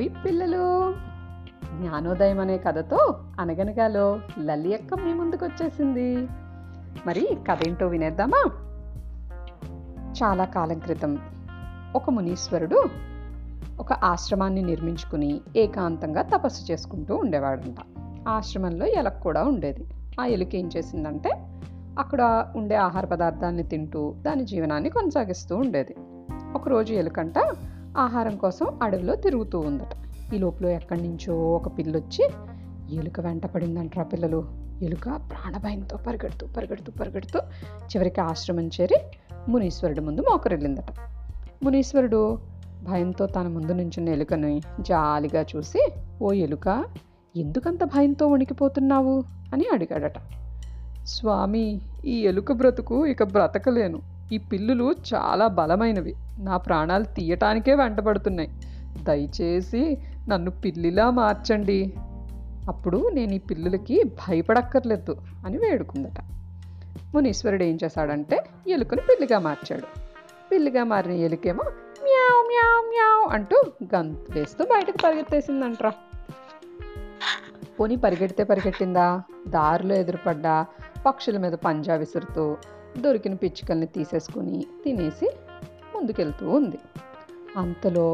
ఓయ్ పిల్లలు, జ్ఞానోదయం అనే కథతో అనగనగాలో లల్లి అక్క మీ ముందుకు వచ్చేసింది. మరి కథ ఏంటో వినేద్దామా? చాలా కాలం క్రితం ఒక మునీశ్వరుడు ఒక ఆశ్రమాన్ని నిర్మించుకుని ఏకాంతంగా తపస్సు చేసుకుంటూ ఉండేవాడంట. ఆశ్రమంలో ఎలుక కూడా ఉండేది. ఆ ఎలుక ఏం చేసిందంటే అక్కడ ఉండే ఆహార పదార్థాన్ని తింటూ దాని జీవనాన్ని కొనసాగిస్తూ ఉండేది. ఒకరోజు ఎలుకంట ఆహారం కోసం అడవిలో తిరుగుతూ ఉందట. ఈ లోపల ఎక్కడి నుంచో ఒక పిల్లొచ్చి ఎలుక వెంట పడిందంటారా పిల్లలు. ఎలుక ప్రాణభయంతో పరిగెడుతూ చివరికి ఆశ్రమం చేరి మునీశ్వరుడు ముందు మోకరిల్లిందట. మునీశ్వరుడు భయంతో తన ముందు నుంచిన ఎలుకని జాలిగా చూసి, ఓ ఎలుక, ఎందుకంత భయంతో వణికిపోతున్నావు అని అడిగాడట. స్వామి, ఈ ఎలుక బ్రతుకు ఇక బ్రతకలేను. ఈ పిల్లులు చాలా బలమైనవి, నా ప్రాణాలు తీయటానికే వెంటబడుతున్నాయి. దయచేసి నన్ను పిల్లిలా మార్చండి, అప్పుడు నేను ఈ పిల్లులకి భయపడక్కర్లేదు అని వేడుకుందట. మునీశ్వరుడు ఏం చేశాడంటే ఎలుకను పిల్లిగా మార్చాడు. పిల్లిగా మారిన ఎలుకేమో మ్యావ్ మ్యావ్ మ్యావ్ అంటూ గంతు వేస్తూ బయటకు పరిగెత్తేసిందంట్రా. పోనీ పరిగెట్టిందా, దారిలో ఎదురుపడ్డ పక్షుల మీద పంజా విసురుతూ దొరికిన పిచ్చుకల్ని తీసేసుకుని తినేసి ముందుకెళ్తూ ఉంది. అంతలో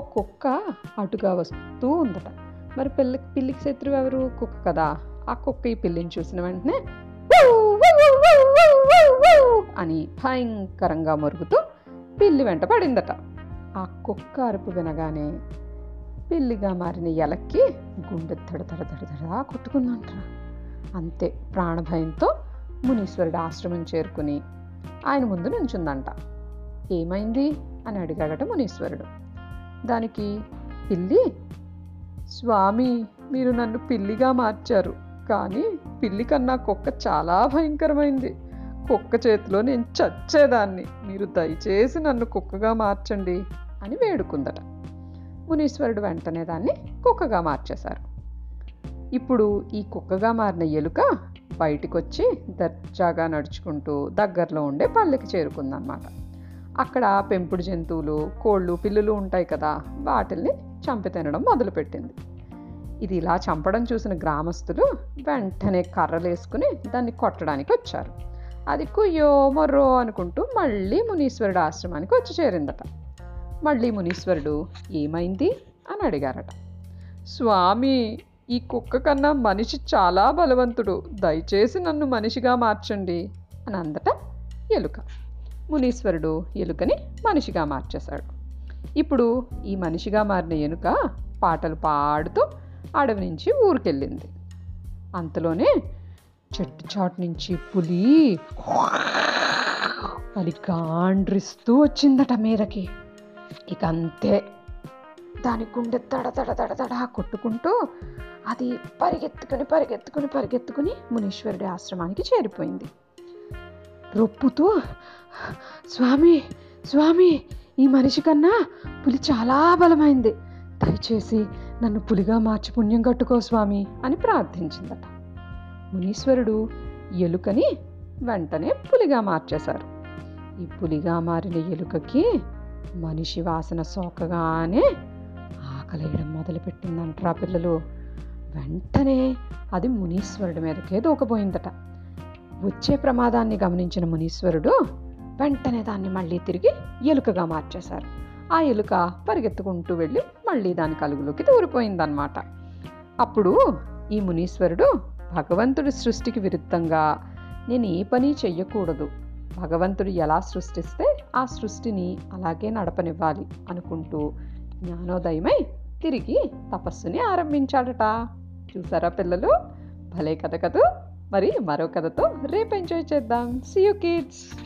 ఒక్కొక్క అటుగా వస్తూ ఉందట. మరి పిల్లికి శత్రువు ఎవరు? కుక్క కదా. ఆ కుక్క ఈ పిల్లిని చూసిన వెంటనే అని భయంకరంగా మొరుగుతూ పిల్లి వెంట పడిందట. ఆ కుక్క అరుపు వినగానే పిల్లిగా మారిన ఎలక్కి గుండె తడతడతడతడా కొట్టుకుందంట. అంతే, ప్రాణభయంతో మునీశ్వరుడు ఆశ్రమం చేరుకుని ఆయన ముందు నుంచుందంట. ఏమైంది అని అడిగాడట మునీశ్వరుడు. దానికి పిల్లి, స్వామి, మీరు నన్ను పిల్లిగా మార్చారు, కానీ పిల్లి కన్నా కుక్క చాలా భయంకరమైంది. కుక్క చేతిలో నేను చచ్చేదాన్ని. మీరు దయచేసి నన్ను కుక్కగా మార్చండి అని వేడుకుందట. మునీశ్వరుడు వెంటనే దాన్ని కుక్కగా మార్చేశారు. ఇప్పుడు ఈ కుక్కగా మారిన ఎలుక బయటికొచ్చి దర్జాగా నడుచుకుంటూ దగ్గరలో ఉండే పల్లెకి చేరుకుందనమాట. అక్కడ పెంపుడు జంతువులు, కోళ్ళు, పిల్లులు ఉంటాయి కదా, వాటిల్ని చంపి తినడం మొదలుపెట్టింది. ఇది ఇలా చంపడం చూసిన గ్రామస్తులు వెంటనే కర్రలేసుకుని దాన్ని కొట్టడానికి వచ్చారు. అది కుయ్యో మొర్రో అనుకుంటూ మళ్ళీ మునీశ్వరుడు ఆశ్రమానికి వచ్చి చేరిందట. మళ్ళీ మునీశ్వరుడు ఏమైంది అని అడిగారట. స్వామి, ఈ కుక్క కన్నా మనిషి చాలా బలవంతుడు, దయచేసి నన్ను మనిషిగా మార్చండి అని అందట ఎలుక. మునీశ్వరుడు ఎలుకని మనిషిగా మార్చేశాడు. ఇప్పుడు ఈ మనిషిగా మారిన ఎలుక పాటలు పాడుతూ అడవి నుంచి ఊరికెళ్ళింది. అంతలోనే చెట్టు చాటు నుంచి పులి అది గాండ్రిస్తూ వచ్చిందట మీదకి. ఇక అంతే, దాని గుండె తడతడతడతడా కొట్టుకుంటూ అది పరిగెత్తుకుని మునీశ్వరుడి ఆశ్రమానికి చేరిపోయింది. రొప్పుతూ, స్వామి, ఈ మనిషి కన్నా పులి చాలా బలమైంది, దయచేసి నన్ను పులిగా మార్చి పుణ్యం కట్టుకో స్వామి అని ప్రార్థించిందట. మునీశ్వరుడు ఎలుకని వెంటనే పులిగా మార్చేశారు. ఈ పులిగా మారిన ఎలుకకి మనిషి వాసన సోకగానే ఆకలేయడం మొదలుపెట్టిందంటరా పిల్లలు. వెంటనే అది మునీశ్వరుడి మీదకే దూకపోయిందట. వచ్చే ప్రమాదాన్ని గమనించిన మునీశ్వరుడు వెంటనే దాన్ని మళ్ళీ తిరిగి ఎలుకగా మార్చేశారు. ఆ ఎలుక పరిగెత్తుకుంటూ వెళ్ళి మళ్ళీ దాని కలుగులోకి దూరిపోయిందనమాట. అప్పుడు ఈ మునీశ్వరుడు భగవంతుడి సృష్టికి విరుద్ధంగా నేను ఏ పని చెయ్యకూడదు, భగవంతుడు ఎలా సృష్టిస్తే ఆ సృష్టిని అలాగే నడపనివ్వాలి అనుకుంటూ జ్ఞానోదయమై తిరిగి తపస్సుని ఆరంభించాడట. చూసారా పిల్లలు, భలే కథ కదా. మరి మరో కథతో రేపు ఎంజాయ్ చేద్దాం. See you kids.